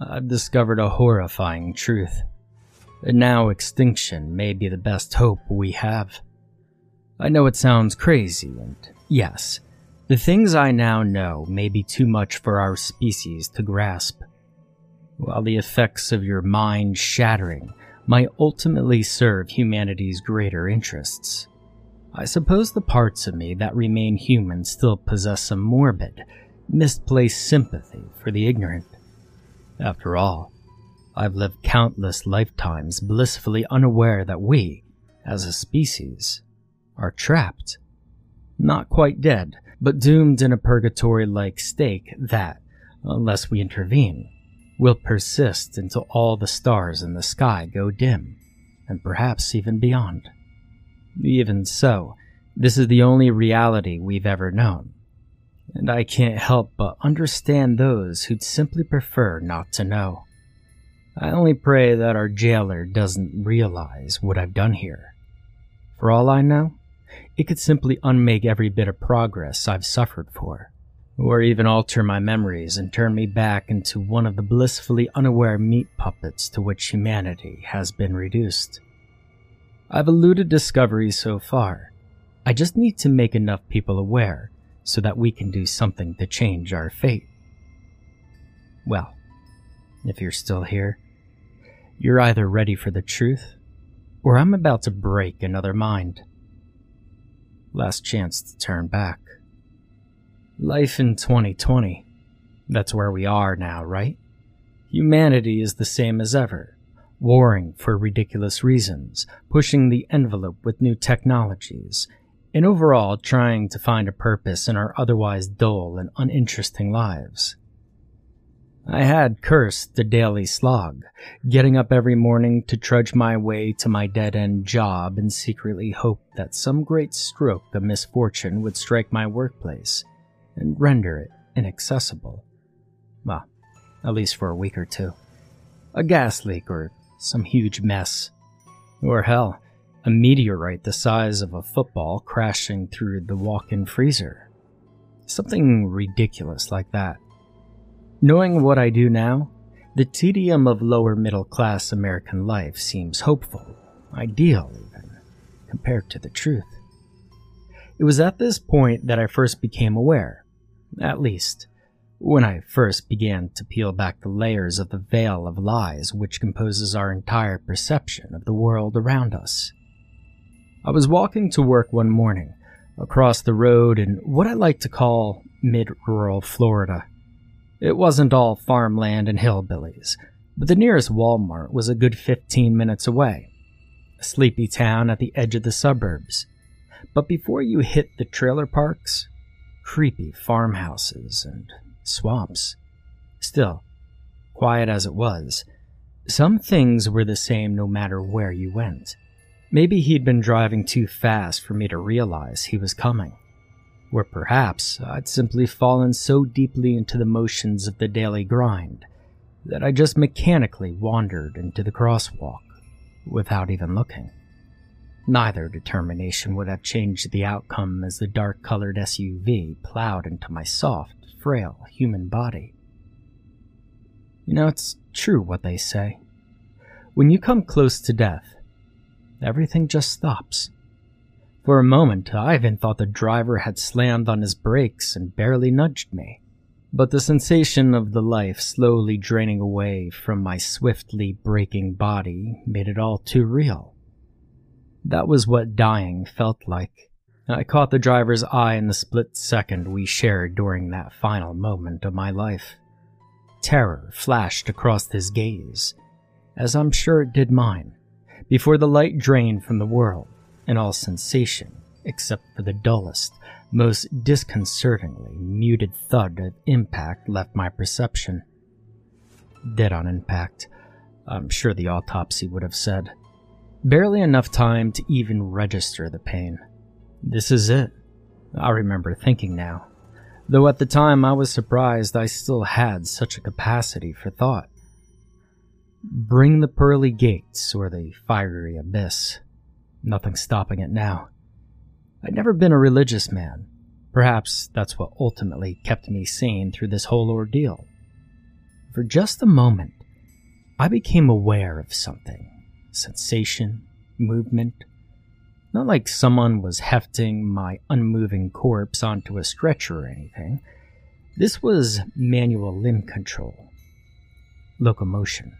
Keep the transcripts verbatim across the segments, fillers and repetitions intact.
I've discovered a horrifying truth. And now extinction may be the best hope we have. I know it sounds crazy, and yes, the things I now know may be too much for our species to grasp. While the effects of your mind-shattering might ultimately serve humanity's greater interests, I suppose the parts of me that remain human still possess a morbid, misplaced sympathy for the ignorant. After all, I've lived countless lifetimes blissfully unaware that we, as a species, are trapped. Not quite dead, but doomed in a purgatory-like stake that, unless we intervene, will persist until all the stars in the sky go dim, and perhaps even beyond. Even so, this is the only reality we've ever known, and I can't help but understand those who'd simply prefer not to know. I only pray that our jailer doesn't realize what I've done here. For all I know, it could simply unmake every bit of progress I've suffered for, or even alter my memories and turn me back into one of the blissfully unaware meat puppets to which humanity has been reduced. I've eluded discovery so far. I just need to make enough people aware so that we can do something to change our fate. Well, if you're still here, you're either ready for the truth, or I'm about to break another mind. Last chance to turn back. Life in twenty twenty. That's where we are now, right? Humanity is the same as ever, warring for ridiculous reasons, pushing the envelope with new technologies, and overall trying to find a purpose in our otherwise dull and uninteresting lives. I had cursed the daily slog, getting up every morning to trudge my way to my dead-end job and secretly hope that some great stroke of misfortune would strike my workplace and render it inaccessible. Well, at least for a week or two. A gas leak or some huge mess. Or hell, a meteorite the size of a football crashing through the walk-in freezer. Something ridiculous like that. Knowing what I do now, the tedium of lower-middle-class American life seems hopeful, ideal even, compared to the truth. It was at this point that I first became aware, at least, when I first began to peel back the layers of the veil of lies which composes our entire perception of the world around us. I was walking to work one morning, across the road in what I like to call mid-rural Florida. It wasn't all farmland and hillbillies, but the nearest Walmart was a good fifteen minutes away, a sleepy town at the edge of the suburbs. But before you hit the trailer parks, creepy farmhouses and swamps. Still, quiet as it was, some things were the same no matter where you went. Maybe he'd been driving too fast for me to realize he was coming. Or perhaps I'd simply fallen so deeply into the motions of the daily grind that I just mechanically wandered into the crosswalk without even looking. Neither determination would have changed the outcome as the dark-colored S U V plowed into my soft, frail human body. You know, it's true what they say. When you come close to death, everything just stops. For a moment, I even thought the driver had slammed on his brakes and barely nudged me. But the sensation of the life slowly draining away from my swiftly breaking body made it all too real. That was what dying felt like. I caught the driver's eye in the split second we shared during that final moment of my life. Terror flashed across his gaze, as I'm sure it did mine, before the light drained from the world, and all sensation, except for the dullest, most disconcertingly muted thud of impact left my perception. Dead on impact, I'm sure the autopsy would have said. Barely enough time to even register the pain. This is it, I remember thinking now, though at the time I was surprised I still had such a capacity for thought. Bring the pearly gates or the fiery abyss. Nothing stopping it now. I'd never been a religious man. Perhaps that's what ultimately kept me sane through this whole ordeal. For just a moment, I became aware of something. Sensation, movement. Not like someone was hefting my unmoving corpse onto a stretcher or anything. This was manual limb control. Locomotion.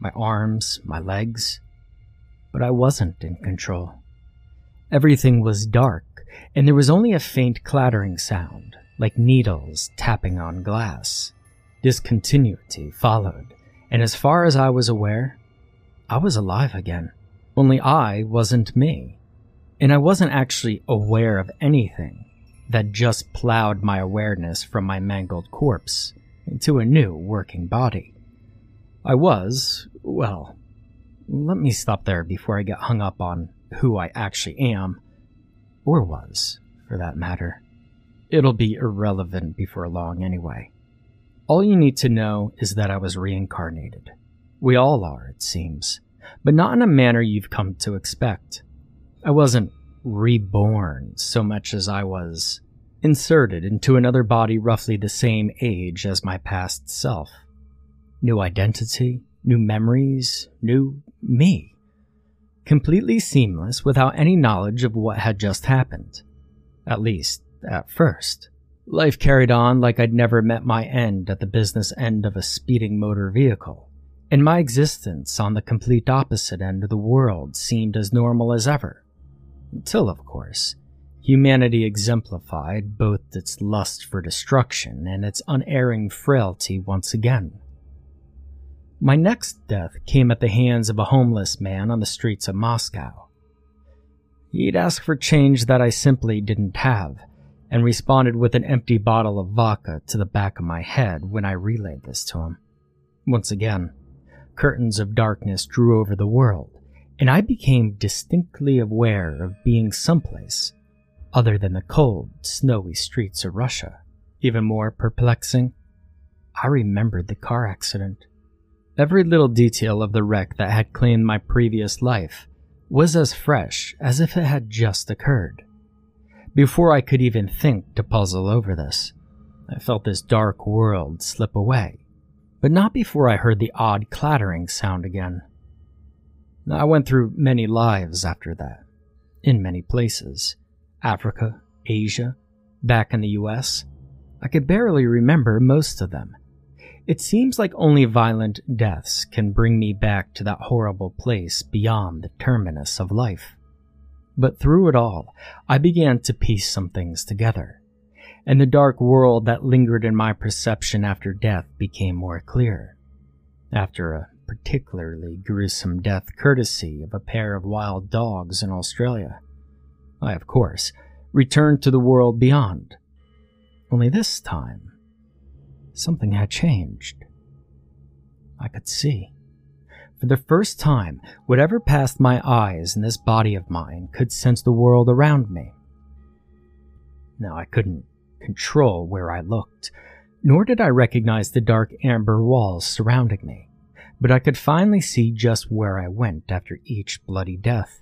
My arms, my legs. But I wasn't in control. Everything was dark, and there was only a faint clattering sound, like needles tapping on glass. Discontinuity followed, and as far as I was aware, I was alive again. Only I wasn't me. And I wasn't actually aware of anything that just plowed my awareness from my mangled corpse into a new working body. I was, well, let me stop there before I get hung up on who I actually am, or was, for that matter. It'll be irrelevant before long anyway. All you need to know is that I was reincarnated. We all are, it seems, but not in a manner you've come to expect. I wasn't reborn so much as I was inserted into another body roughly the same age as my past self. New identity, new memories, new me. Completely seamless without any knowledge of what had just happened. At least, at first. Life carried on like I'd never met my end at the business end of a speeding motor vehicle, and my existence on the complete opposite end of the world seemed as normal as ever. Until, of course, humanity exemplified both its lust for destruction and its unerring frailty once again. My next death came at the hands of a homeless man on the streets of Moscow. He'd asked for change that I simply didn't have, and responded with an empty bottle of vodka to the back of my head when I relayed this to him. Once again, curtains of darkness drew over the world, and I became distinctly aware of being someplace other than the cold, snowy streets of Russia. Even more perplexing, I remembered the car accident. Every little detail of the wreck that had claimed my previous life was as fresh as if it had just occurred. Before I could even think to puzzle over this, I felt this dark world slip away, but not before I heard the odd clattering sound again. I went through many lives after that, in many places, Africa, Asia, back in the U S. I could barely remember most of them. It seems like only violent deaths can bring me back to that horrible place beyond the terminus of life. But through it all, I began to piece some things together, and the dark world that lingered in my perception after death became more clear. After a particularly gruesome death courtesy of a pair of wild dogs in Australia, I, of course, returned to the world beyond. Only this time, something had changed. I could see. For the first time, whatever passed my eyes in this body of mine could sense the world around me. Now, I couldn't control where I looked, nor did I recognize the dark amber walls surrounding me, but I could finally see just where I went after each bloody death.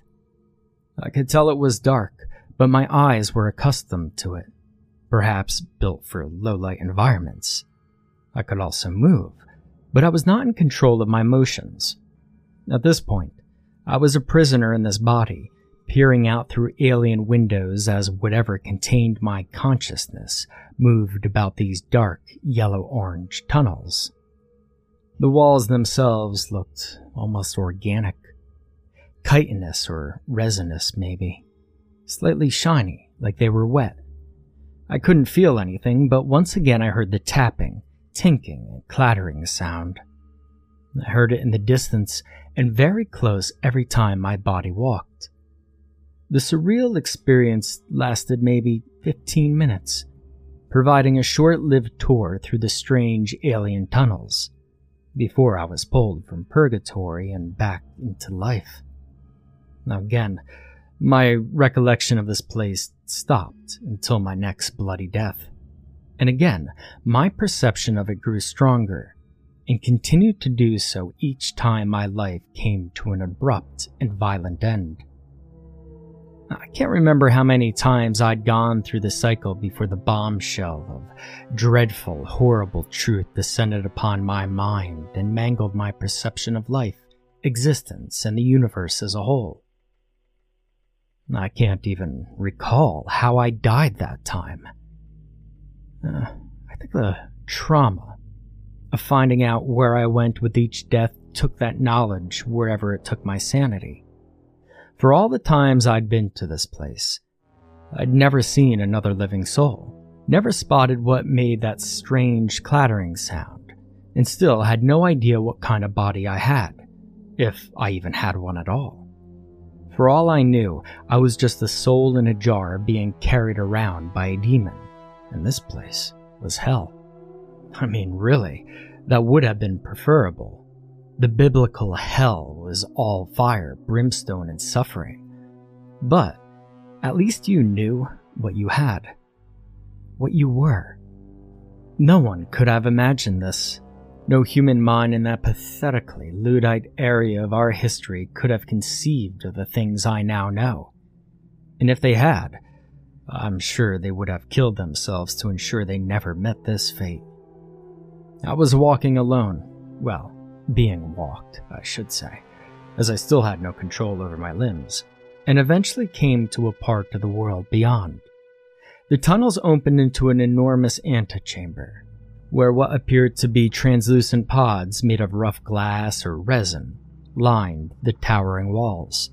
I could tell it was dark, but my eyes were accustomed to it, perhaps built for low-light environments. I could also move, but I was not in control of my motions. At this point, I was a prisoner in this body, peering out through alien windows as whatever contained my consciousness moved about these dark yellow-orange tunnels. The walls themselves looked almost organic, chitinous or resinous maybe, slightly shiny like they were wet. I couldn't feel anything, but once again I heard the tapping, tinking, and clattering sound. I heard it in the distance and very close every time my body walked. The surreal experience lasted maybe fifteen minutes, providing a short-lived tour through the strange alien tunnels, before I was pulled from purgatory and back into life. Now again, my recollection of this place stopped until my next bloody death. And again, my perception of it grew stronger, and continued to do so each time my life came to an abrupt and violent end. I can't remember how many times I'd gone through the cycle before the bombshell of dreadful, horrible truth descended upon my mind and mangled my perception of life, existence, and the universe as a whole. I can't even recall how I died that time. Uh, I think the trauma of finding out where I went with each death took that knowledge wherever it took my sanity. For all the times I'd been to this place, I'd never seen another living soul, never spotted what made that strange clattering sound, and still had no idea what kind of body I had, if I even had one at all. For all I knew, I was just a soul in a jar being carried around by a demon, and this place was hell. I mean, really, that would have been preferable. The biblical hell was all fire, brimstone, and suffering. But at least you knew what you had, what you were. No one could have imagined this. No human mind in that pathetically Luddite area of our history could have conceived of the things I now know. And if they had, I'm sure they would have killed themselves to ensure they never met this fate. I was walking alone. Well, being walked, I should say, as I still had no control over my limbs, and eventually came to a part of the world beyond. The tunnels opened into an enormous antechamber, where what appeared to be translucent pods made of rough glass or resin lined the towering walls.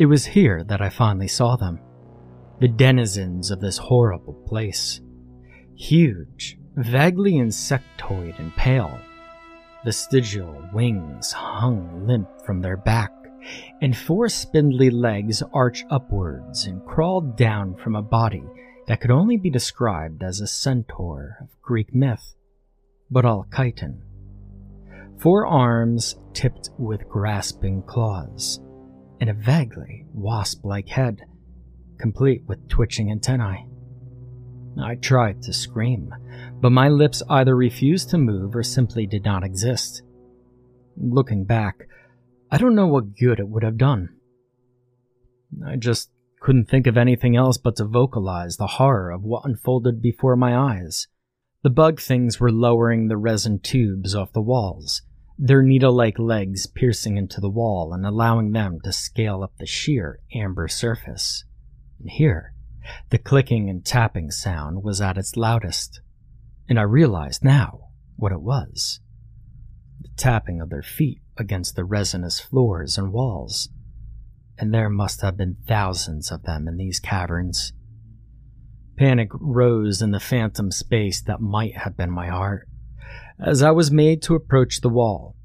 It was here that I finally saw them, the denizens of this horrible place. Huge, vaguely insectoid and pale, vestigial wings hung limp from their back, and four spindly legs arched upwards and crawled down from a body that could only be described as a centaur of Greek myth, but all chitin. Four arms tipped with grasping claws, and a vaguely wasp-like head, complete with twitching antennae. I tried to scream, but my lips either refused to move or simply did not exist. Looking back, I don't know what good it would have done. I just couldn't think of anything else but to vocalize the horror of what unfolded before my eyes. The bug things were lowering the resin tubes off the walls, their needle-like legs piercing into the wall and allowing them to scale up the sheer amber surface. And here, the clicking and tapping sound was at its loudest, and I realized now what it was. The tapping of their feet against the resinous floors and walls, and there must have been thousands of them in these caverns. Panic rose in the phantom space that might have been my heart, as I was made to approach the wall.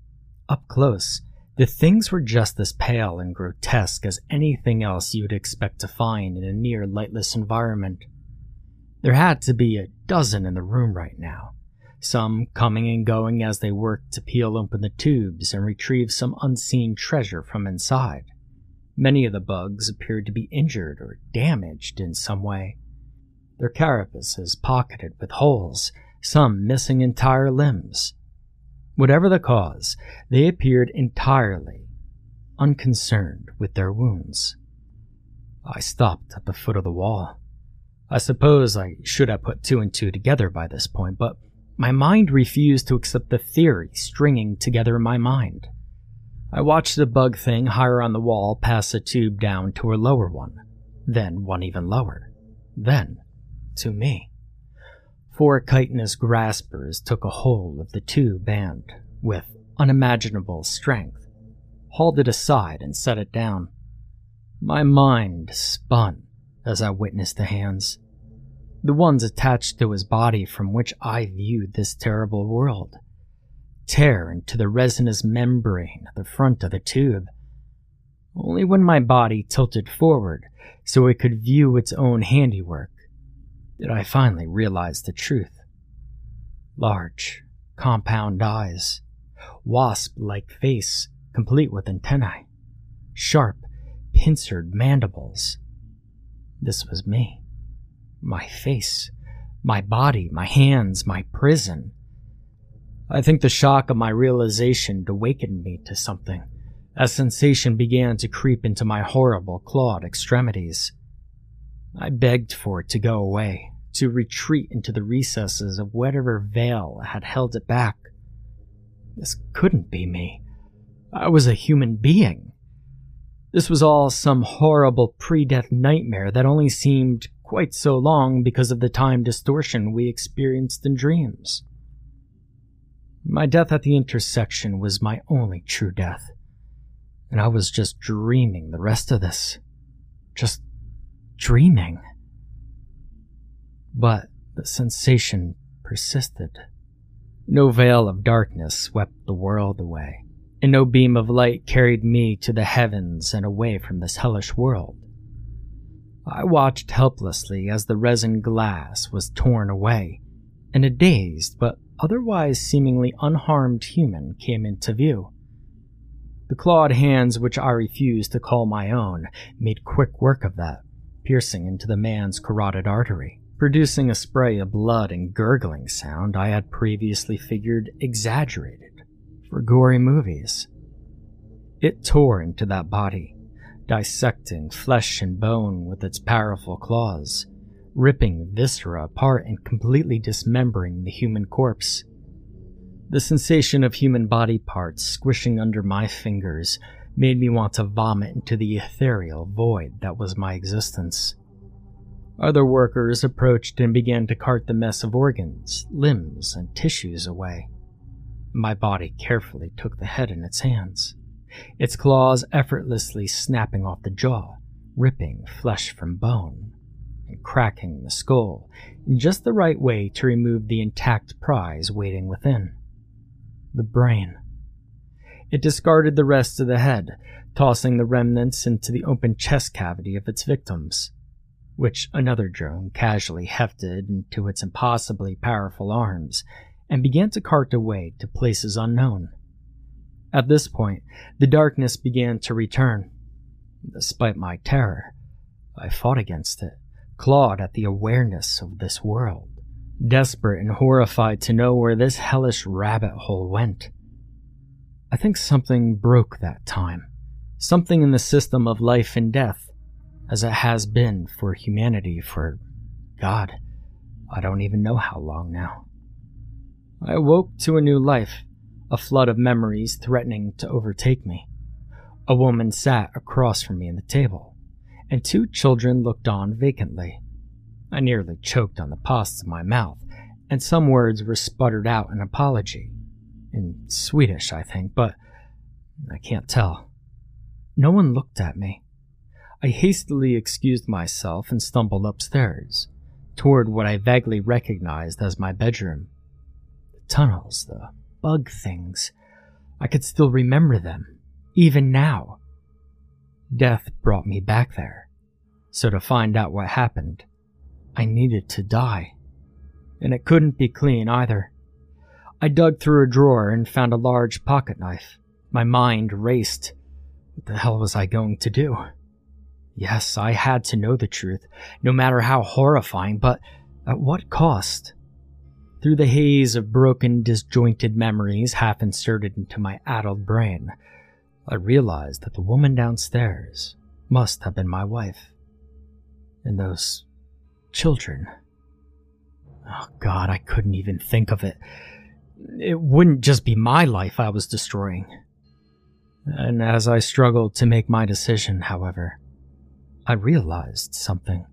Up close, the things were just as pale and grotesque as anything else you'd expect to find in a near lightless environment. There had to be a dozen in the room right now, some coming and going as they worked to peel open the tubes and retrieve some unseen treasure from inside. Many of the bugs appeared to be injured or damaged in some way, their carapaces pocketed with holes, some missing entire limbs. Whatever the cause, they appeared entirely unconcerned with their wounds. I stopped at the foot of the wall. I suppose I should have put two and two together by this point, but my mind refused to accept the theory stringing together in my mind. I watched the bug thing higher on the wall pass a tube down to a lower one, then one even lower, then to me. Four chitinous graspers took a hold of the tube and, with unimaginable strength, hauled it aside and set it down. My mind spun as I witnessed the hands, the ones attached to his body from which I viewed this terrible world, tear into the resinous membrane at the front of the tube. Only when my body tilted forward so it could view its own handiwork, did I finally realize the truth. Large, compound eyes, wasp-like face complete with antennae, sharp, pincered mandibles. This was me. My face, my body, my hands, my prison. I think the shock of my realization awakened me to something, A sensation began to creep into my horrible clawed extremities. I begged for it to go away, to retreat into the recesses of whatever veil had held it back. This couldn't be me. I was a human being. This was all some horrible pre-death nightmare that only seemed quite so long because of the time distortion we experienced in dreams. My death at the intersection was my only true death, and I was just dreaming the rest of this. Just dreaming. But the sensation persisted. No veil of darkness swept the world away, and no beam of light carried me to the heavens and away from this hellish world. I watched helplessly as the resin glass was torn away, and a dazed but otherwise seemingly unharmed human came into view. The clawed hands, which I refused to call my own, made quick work of that, piercing into the man's carotid artery, producing a spray of blood and gurgling sound I had previously figured exaggerated for gory movies. It tore into that body, dissecting flesh and bone with its powerful claws, ripping viscera apart and completely dismembering the human corpse. The sensation of human body parts squishing under my fingers made me want to vomit into the ethereal void that was my existence. Other workers approached and began to cart the mess of organs, limbs, and tissues away. My body carefully took the head in its hands, its claws effortlessly snapping off the jaw, ripping flesh from bone, and cracking the skull in just the right way to remove the intact prize waiting within. The brain. It discarded the rest of the head, tossing the remnants into the open chest cavity of its victims, which another drone casually hefted into its impossibly powerful arms and began to cart away to places unknown. At this point, the darkness began to return. Despite my terror, I fought against it, clawed at the awareness of this world, desperate and horrified to know where this hellish rabbit hole went. I think something broke that time, something in the system of life and death, as it has been for humanity for, God, I don't even know how long now. I awoke to a new life, a flood of memories threatening to overtake me. A woman sat across from me at the table, and two children looked on vacantly. I nearly choked on the pasta in my mouth, and some words were sputtered out in apology. In Swedish, I think, but I can't tell. No one looked at me. I hastily excused myself and stumbled upstairs, toward what I vaguely recognized as my bedroom. The tunnels, the bug things, I could still remember them, even now. Death brought me back there, so to find out what happened, I needed to die. And it couldn't be clean either. I dug through a drawer and found a large pocket knife. My mind raced. What the hell was I going to do? Yes, I had to know the truth, no matter how horrifying, but at what cost? Through the haze of broken, disjointed memories half inserted into my addled brain, I realized that the woman downstairs must have been my wife. And those children. Oh God, I couldn't even think of it. It wouldn't just be my life I was destroying. And as I struggled to make my decision, however, I realized something.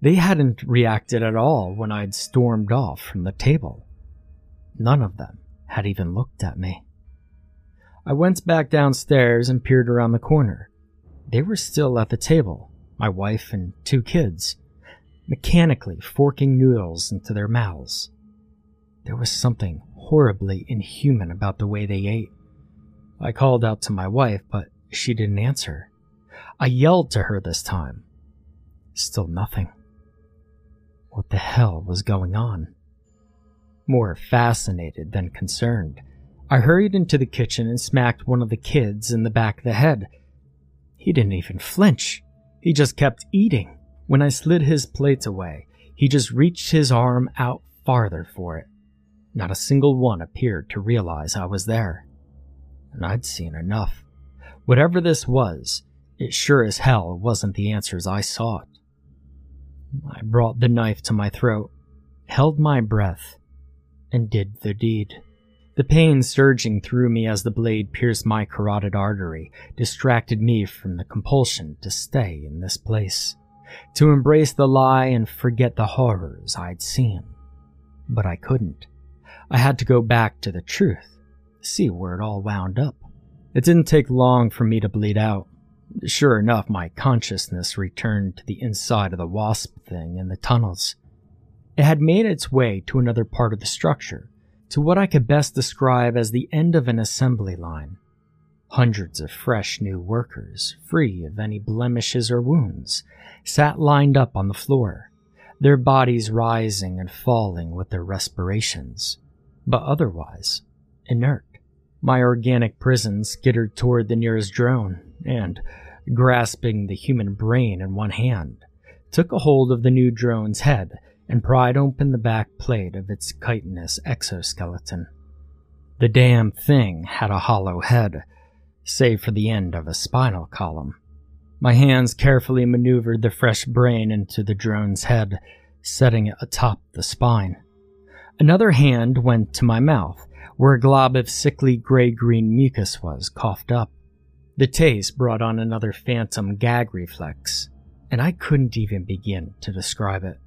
They hadn't reacted at all when I'd stormed off from the table. None of them had even looked at me. I went back downstairs and peered around the corner. They were still at the table, my wife and two kids, mechanically forking noodles into their mouths. There was something horribly inhuman about the way they ate. I called out to my wife, but she didn't answer. I yelled to her this time. Still nothing. What the hell was going on? More fascinated than concerned, I hurried into the kitchen and smacked one of the kids in the back of the head. He didn't even flinch. He just kept eating. When I slid his plates away, he just reached his arm out farther for it. Not a single one appeared to realize I was there. And I'd seen enough. Whatever this was, it sure as hell wasn't the answers I sought. I brought the knife to my throat, held my breath, and did the deed. The pain surging through me as the blade pierced my carotid artery distracted me from the compulsion to stay in this place, to embrace the lie and forget the horrors I'd seen. But I couldn't. I had to go back to the truth, see where it all wound up. It didn't take long for me to bleed out. Sure enough, my consciousness returned to the inside of the wasp thing in the tunnels. It had made its way to another part of the structure, to what I could best describe as the end of an assembly line. Hundreds of fresh new workers, free of any blemishes or wounds, sat lined up on the floor, their bodies rising and falling with their respirations, but otherwise inert. My organic prison skittered toward the nearest drone and, grasping the human brain in one hand, took a hold of the new drone's head and pried open the back plate of its chitinous exoskeleton. The damn thing had a hollow head, save for the end of a spinal column. My hands carefully maneuvered the fresh brain into the drone's head, setting it atop the spine. Another hand went to my mouth, where a glob of sickly gray-green mucus was coughed up. The taste brought on another phantom gag reflex, and I couldn't even begin to describe it.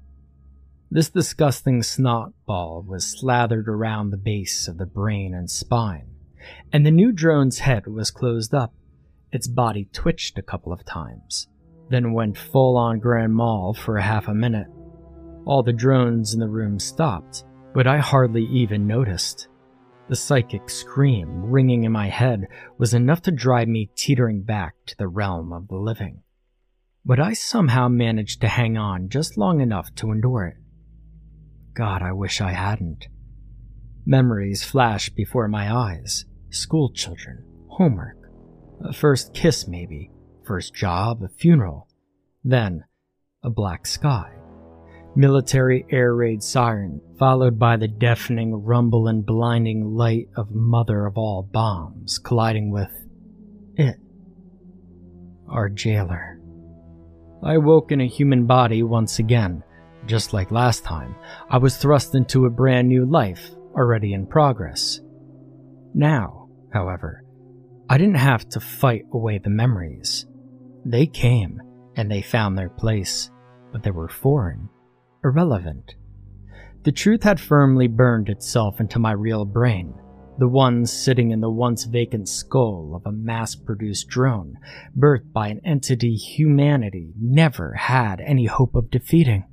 This disgusting snot ball was slathered around the base of the brain and spine, and the new drone's head was closed up. Its body twitched a couple of times, then went full-on Grand Mal for a half a minute. All the drones in the room stopped, but I hardly even noticed. The psychic scream ringing in my head was enough to drive me teetering back to the realm of the living. But I somehow managed to hang on just long enough to endure it. God, I wish I hadn't. Memories flashed before my eyes. School children, homework, a first kiss maybe, first job, a funeral, then a black sky. Military air raid siren, followed by the deafening rumble and blinding light of mother of all bombs colliding with it, our jailer. I woke in a human body once again. Just like last time, I was thrust into a brand new life, already in progress. Now, however, I didn't have to fight away the memories. They came, and they found their place, but they were foreign, irrelevant. The truth had firmly burned itself into my real brain, the one sitting in the once vacant skull of a mass-produced drone, birthed by an entity humanity never had any hope of defeating.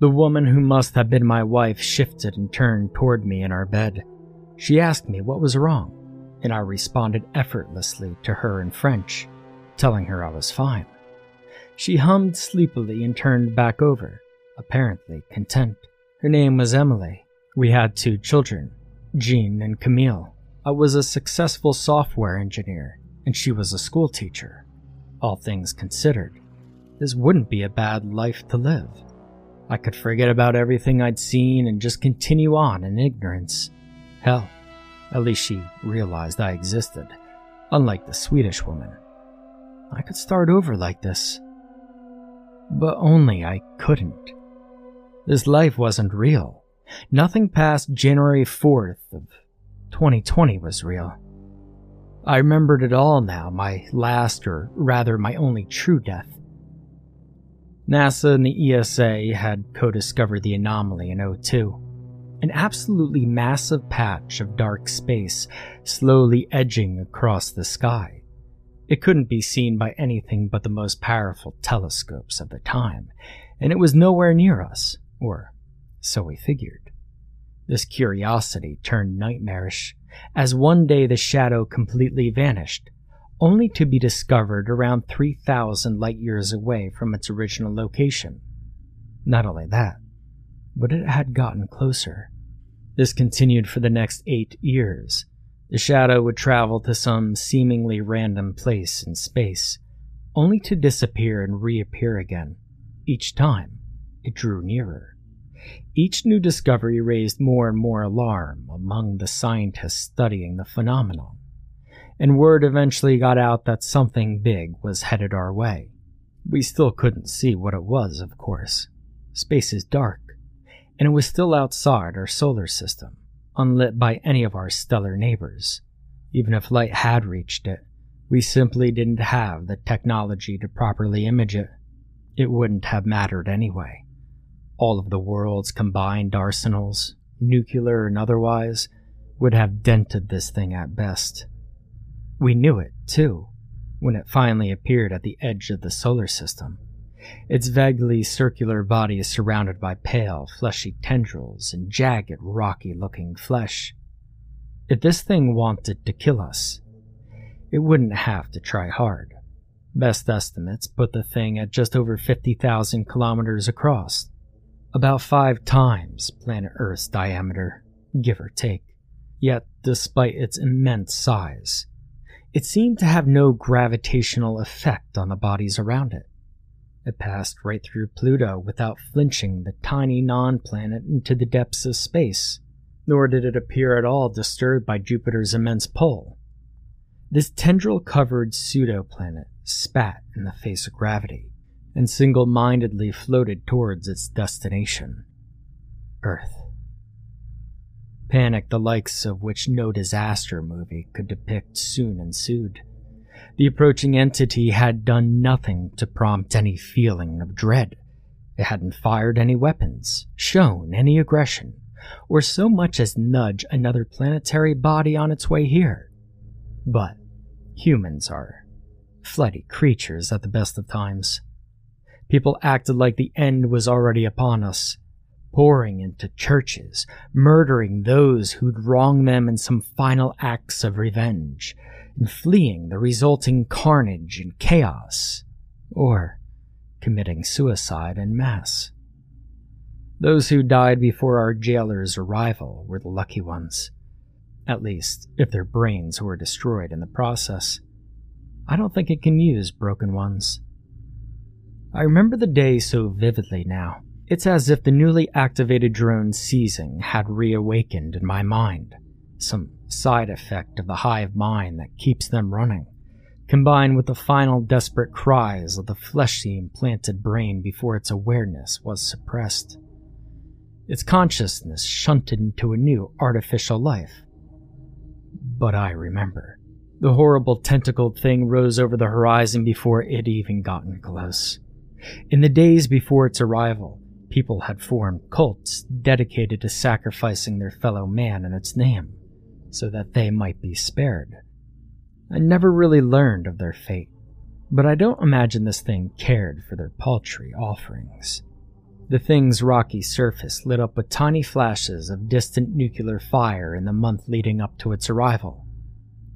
The woman who must have been my wife shifted and turned toward me in our bed. She asked me what was wrong, and I responded effortlessly to her in French, telling her I was fine. She hummed sleepily and turned back over, apparently content. Her name was Emily. We had two children, Jean and Camille. I was a successful software engineer, and she was a school teacher. All things considered, this wouldn't be a bad life to live. I could forget about everything I'd seen and just continue on in ignorance. Hell, at least she realized I existed, unlike the Swedish woman. I could start over like this. But only I couldn't. This life wasn't real. Nothing past January fourth of twenty twenty was real. I remembered it all now, my last, or rather my only true death. NASA and the E S A had co-discovered the anomaly in oh two. An absolutely massive patch of dark space slowly edging across the sky. It couldn't be seen by anything but the most powerful telescopes of the time, and it was nowhere near us, or so we figured. This curiosity turned nightmarish, as one day the shadow completely vanished, only to be discovered around three thousand light-years away from its original location. Not only that, but it had gotten closer. This continued for the next eight years. The shadow would travel to some seemingly random place in space, only to disappear and reappear again. Each time, it drew nearer. Each new discovery raised more and more alarm among the scientists studying the phenomenon. and word eventually got out that something big was headed our way. We still couldn't see what it was, of course. Space is dark, and it was still outside our solar system, unlit by any of our stellar neighbors. Even if light had reached it, we simply didn't have the technology to properly image it. It wouldn't have mattered anyway. All of the world's combined arsenals, nuclear and otherwise, would have dented this thing at best. We knew it, too, when it finally appeared at the edge of the solar system. Its vaguely circular body is surrounded by pale, fleshy tendrils and jagged, rocky-looking flesh. If this thing wanted to kill us, it wouldn't have to try hard. Best estimates put the thing at just over fifty thousand kilometers across, about five times planet Earth's diameter, give or take. Yet, despite its immense size, it seemed to have no gravitational effect on the bodies around it. It passed right through Pluto without flinching the tiny non-planet into the depths of space, nor did it appear at all disturbed by Jupiter's immense pull. This tendril-covered pseudoplanet spat in the face of gravity, and single-mindedly floated towards its destination, Earth. Panic the likes of which no disaster movie could depict soon ensued. The approaching entity had done nothing to prompt any feeling of dread. It hadn't fired any weapons, shown any aggression, or so much as nudge another planetary body on its way here. But humans are flighty creatures at the best of times. People acted like the end was already upon us, pouring into churches, murdering those who'd wronged them in some final acts of revenge, and fleeing the resulting carnage and chaos, or committing suicide en masse. Those who died before our jailer's arrival were the lucky ones, at least if their brains were destroyed in the process. I don't think it can use broken ones. I remember the day so vividly now. It's as if the newly activated drone seizing had reawakened in my mind, some side effect of the hive mind that keeps them running, combined with the final desperate cries of the fleshly implanted brain before its awareness was suppressed. Its consciousness shunted into a new artificial life. But I remember. The horrible tentacled thing rose over the horizon before it even gotten close. In the days before its arrival, people had formed cults dedicated to sacrificing their fellow man in its name, so that they might be spared. I never really learned of their fate, but I don't imagine this thing cared for their paltry offerings. The thing's rocky surface lit up with tiny flashes of distant nuclear fire in the month leading up to its arrival,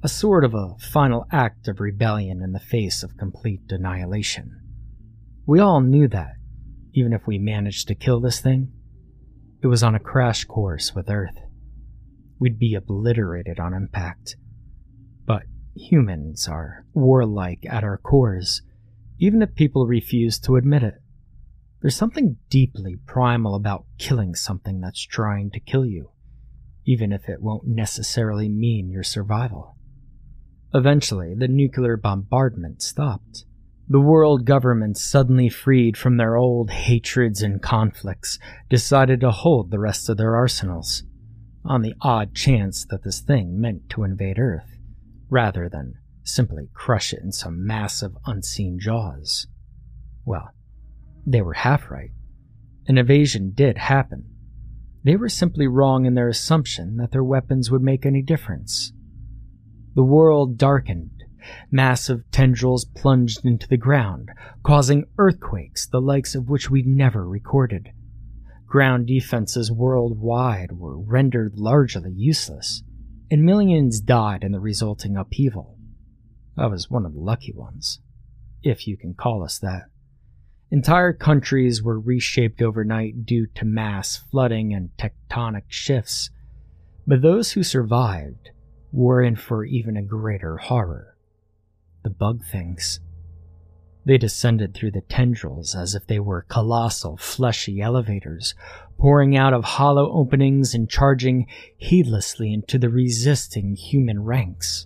a sort of a final act of rebellion in the face of complete annihilation. We all knew that. Even if we managed to kill this thing, it was on a crash course with Earth. We'd be obliterated on impact. But humans are warlike at our cores, even if people refuse to admit it. There's something deeply primal about killing something that's trying to kill you, even if it won't necessarily mean your survival. Eventually, the nuclear bombardment stopped. The world governments, suddenly freed from their old hatreds and conflicts, decided to hold the rest of their arsenals, on the odd chance that this thing meant to invade Earth, rather than simply crush it in some massive unseen jaws. Well, they were half right. An invasion did happen. They were simply wrong in their assumption that their weapons would make any difference. The world darkened. Massive tendrils plunged into the ground, causing earthquakes the likes of which we'd never recorded. Ground defenses worldwide were rendered largely useless, and millions died in the resulting upheaval. I was one of the lucky ones, if you can call us that. Entire countries were reshaped overnight due to mass flooding and tectonic shifts, but those who survived were in for even a greater horror. The bug things. They descended through the tendrils as if they were colossal, fleshy elevators, pouring out of hollow openings and charging heedlessly into the resisting human ranks.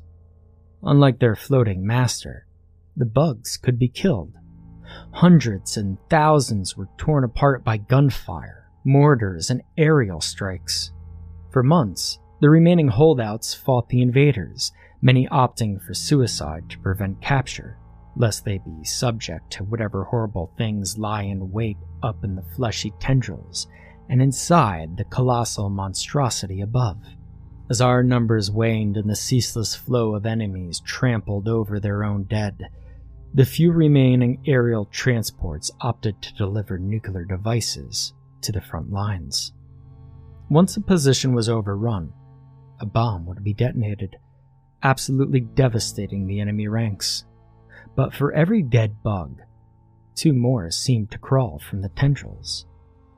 Unlike their floating master, the bugs could be killed. Hundreds and thousands were torn apart by gunfire, mortars, and aerial strikes. For months, the remaining holdouts fought the invaders, many opting for suicide to prevent capture, lest they be subject to whatever horrible things lie in wait up in the fleshy tendrils and inside the colossal monstrosity above. As our numbers waned and the ceaseless flow of enemies trampled over their own dead, the few remaining aerial transports opted to deliver nuclear devices to the front lines. Once a position was overrun, a bomb would be detonated, absolutely devastating the enemy ranks. But for every dead bug, two more seemed to crawl from the tendrils.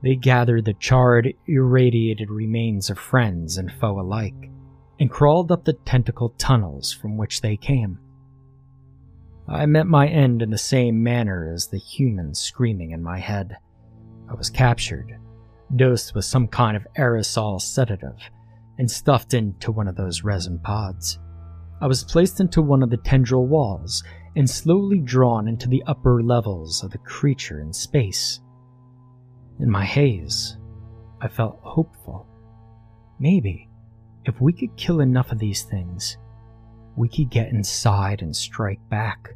They gathered the charred, irradiated remains of friends and foe alike, and crawled up the tentacle tunnels from which they came. I met my end in the same manner as the human screaming in my head. I was captured, dosed with some kind of aerosol sedative, and stuffed into one of those resin pods. I was placed into one of the tendril walls, and slowly drawn into the upper levels of the creature in space. In my haze, I felt hopeful. Maybe, if we could kill enough of these things, we could get inside and strike back.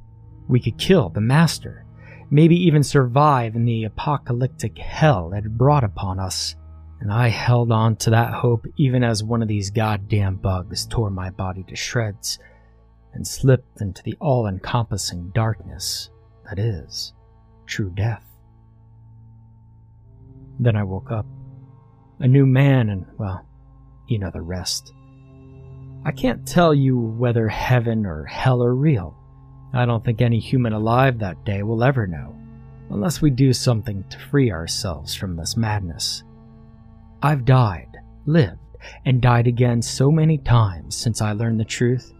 We could kill the master, maybe even survive in the apocalyptic hell it had brought upon us. And I held on to that hope even as one of these goddamn bugs tore my body to shreds and slipped into the all-encompassing darkness that is true death. Then I woke up, a new man, and, well, you know the rest. I can't tell you whether heaven or hell are real. I don't think any human alive that day will ever know, unless we do something to free ourselves from this madness. I've died, lived, and died again so many times since I learned the truth,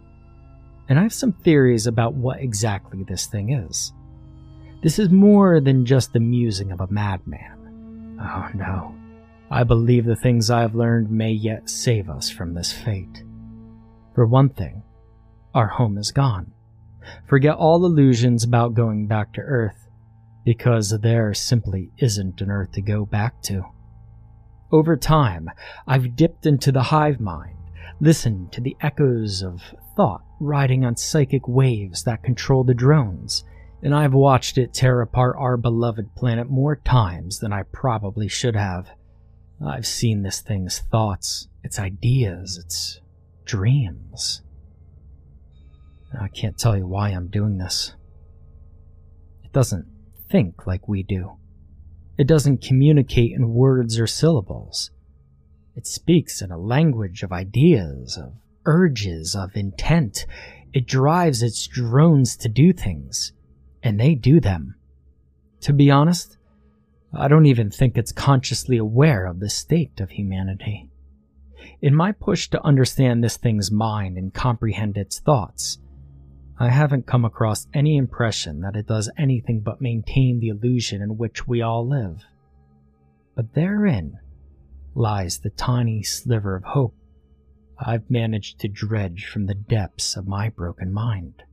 and I have some theories about what exactly this thing is. This is more than just the musing of a madman. Oh no, I believe the things I've learned may yet save us from this fate. For one thing, our home is gone. Forget all illusions about going back to Earth, because there simply isn't an Earth to go back to. Over time, I've dipped into the hive mind, listened to the echoes of thought riding on psychic waves that control the drones, and I've watched it tear apart our beloved planet more times than I probably should have. I've seen this thing's thoughts, its ideas, its dreams. I can't tell you why I'm doing this. It doesn't think like we do. It doesn't communicate in words or syllables. It speaks in a language of ideas, of urges, of intent. It drives its drones to do things. And they do them. To be honest, I don't even think it's consciously aware of the state of humanity. In my push to understand this thing's mind and comprehend its thoughts, I haven't come across any impression that it does anything but maintain the illusion in which we all live. But therein lies the tiny sliver of hope I've managed to dredge from the depths of my broken mind.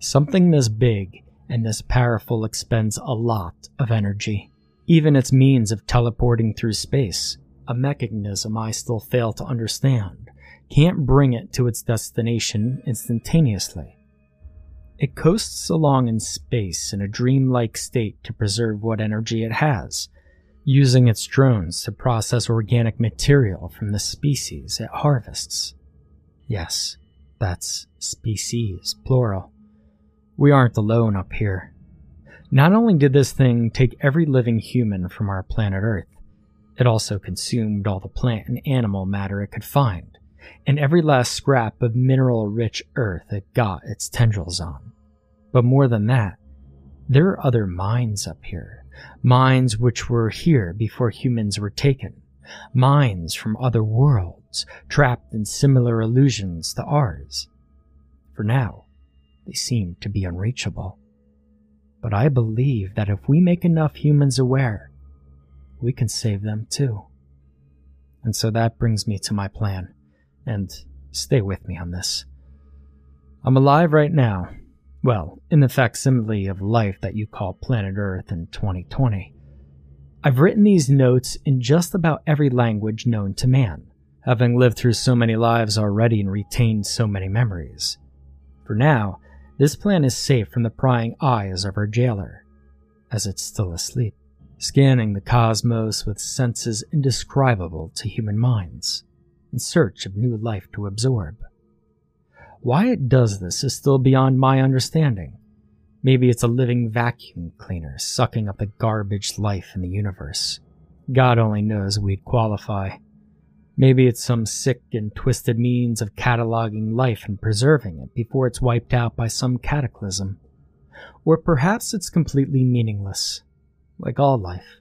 Something this big and this powerful expends a lot of energy. Even its means of teleporting through space, a mechanism I still fail to understand, can't bring it to its destination instantaneously. It coasts along in space in a dreamlike state to preserve what energy it has, using its drones to process organic material from the species it harvests. Yes, that's species, plural. We aren't alone up here. Not only did this thing take every living human from our planet Earth, it also consumed all the plant and animal matter it could find, and every last scrap of mineral-rich earth it got its tendrils on. But more than that, there are other mines up here, mines which were here before humans were taken, mines from other worlds, trapped in similar illusions to ours. For now, they seem to be unreachable. But I believe that if we make enough humans aware, we can save them too. And so that brings me to my plan, and stay with me on this. I'm alive right now. Well, in the facsimile of life that you call planet Earth in twenty twenty. I've written these notes in just about every language known to man, having lived through so many lives already and retained so many memories. For now, this plan is safe from the prying eyes of our jailer, as it's still asleep, scanning the cosmos with senses indescribable to human minds, in search of new life to absorb. Why it does this is still beyond my understanding. Maybe it's a living vacuum cleaner sucking up the garbage life in the universe. God only knows we'd qualify. Maybe it's some sick and twisted means of cataloging life and preserving it before it's wiped out by some cataclysm. Or perhaps it's completely meaningless, like all life.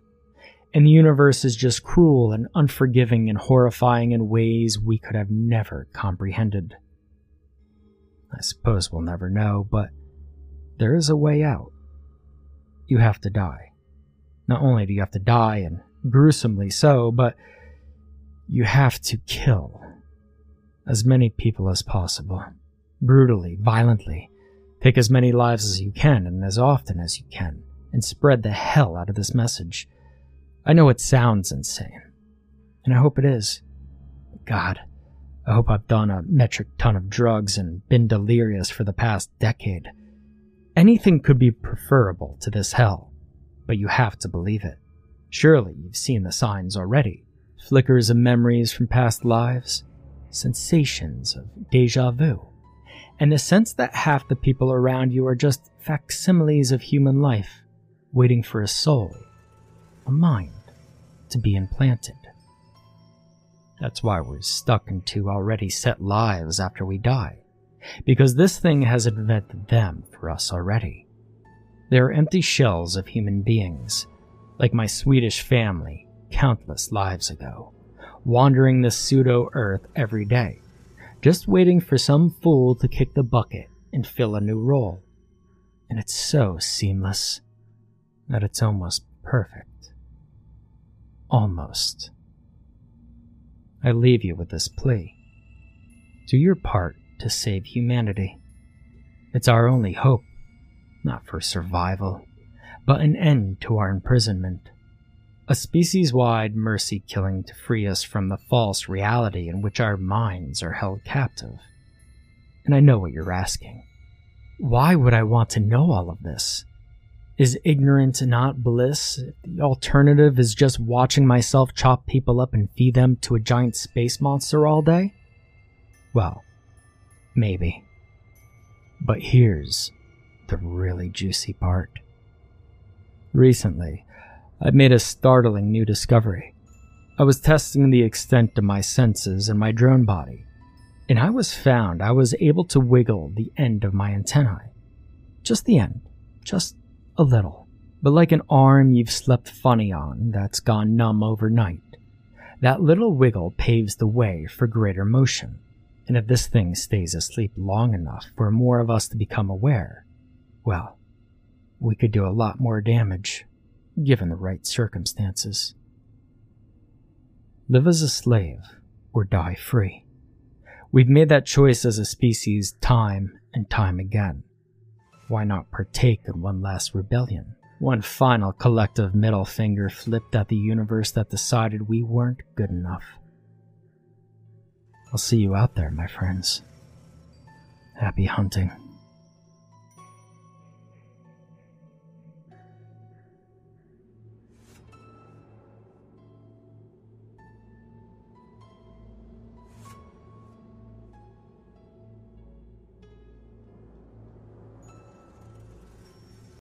And the universe is just cruel and unforgiving and horrifying in ways we could have never comprehended. I suppose we'll never know, but there is a way out. You have to die. Not only do you have to die, and gruesomely so, but you have to kill as many people as possible. Brutally, violently. Take as many lives as you can, and as often as you can, and spread the hell out of this message. I know it sounds insane, and I hope it is. God. I hope I've done a metric ton of drugs and been delirious for the past decade. Anything could be preferable to this hell, but you have to believe it. Surely you've seen the signs already. Flickers of memories from past lives, sensations of deja vu, and the sense that half the people around you are just facsimiles of human life, waiting for a soul, a mind, to be implanted. That's why we're stuck in two already set lives after we die, because this thing has invented them for us already. They're empty shells of human beings, like my Swedish family countless lives ago, wandering this pseudo-Earth every day, just waiting for some fool to kick the bucket and fill a new role. And it's so seamless that it's almost perfect. Almost. I leave you with this plea. Do your part to save humanity. It's our only hope, not for survival, but an end to our imprisonment. A species-wide mercy killing to free us from the false reality in which our minds are held captive. And I know what you're asking. Why would I want to know all of this? Is ignorance not bliss? The alternative is just watching myself chop people up and feed them to a giant space monster all day? Well, maybe. But here's the really juicy part. Recently, I made a startling new discovery. I was testing the extent of my senses in my drone body, and I was found I was able to wiggle the end of my antennae. Just the end. Just a little, but like an arm you've slept funny on that's gone numb overnight. That little wiggle paves the way for greater motion, and if this thing stays asleep long enough for more of us to become aware, well, we could do a lot more damage, given the right circumstances. Live as a slave, or die free. We've made that choice as a species time and time again. Why not partake in one last rebellion? One final collective middle finger flipped at the universe that decided we weren't good enough. I'll see you out there, my friends. Happy hunting.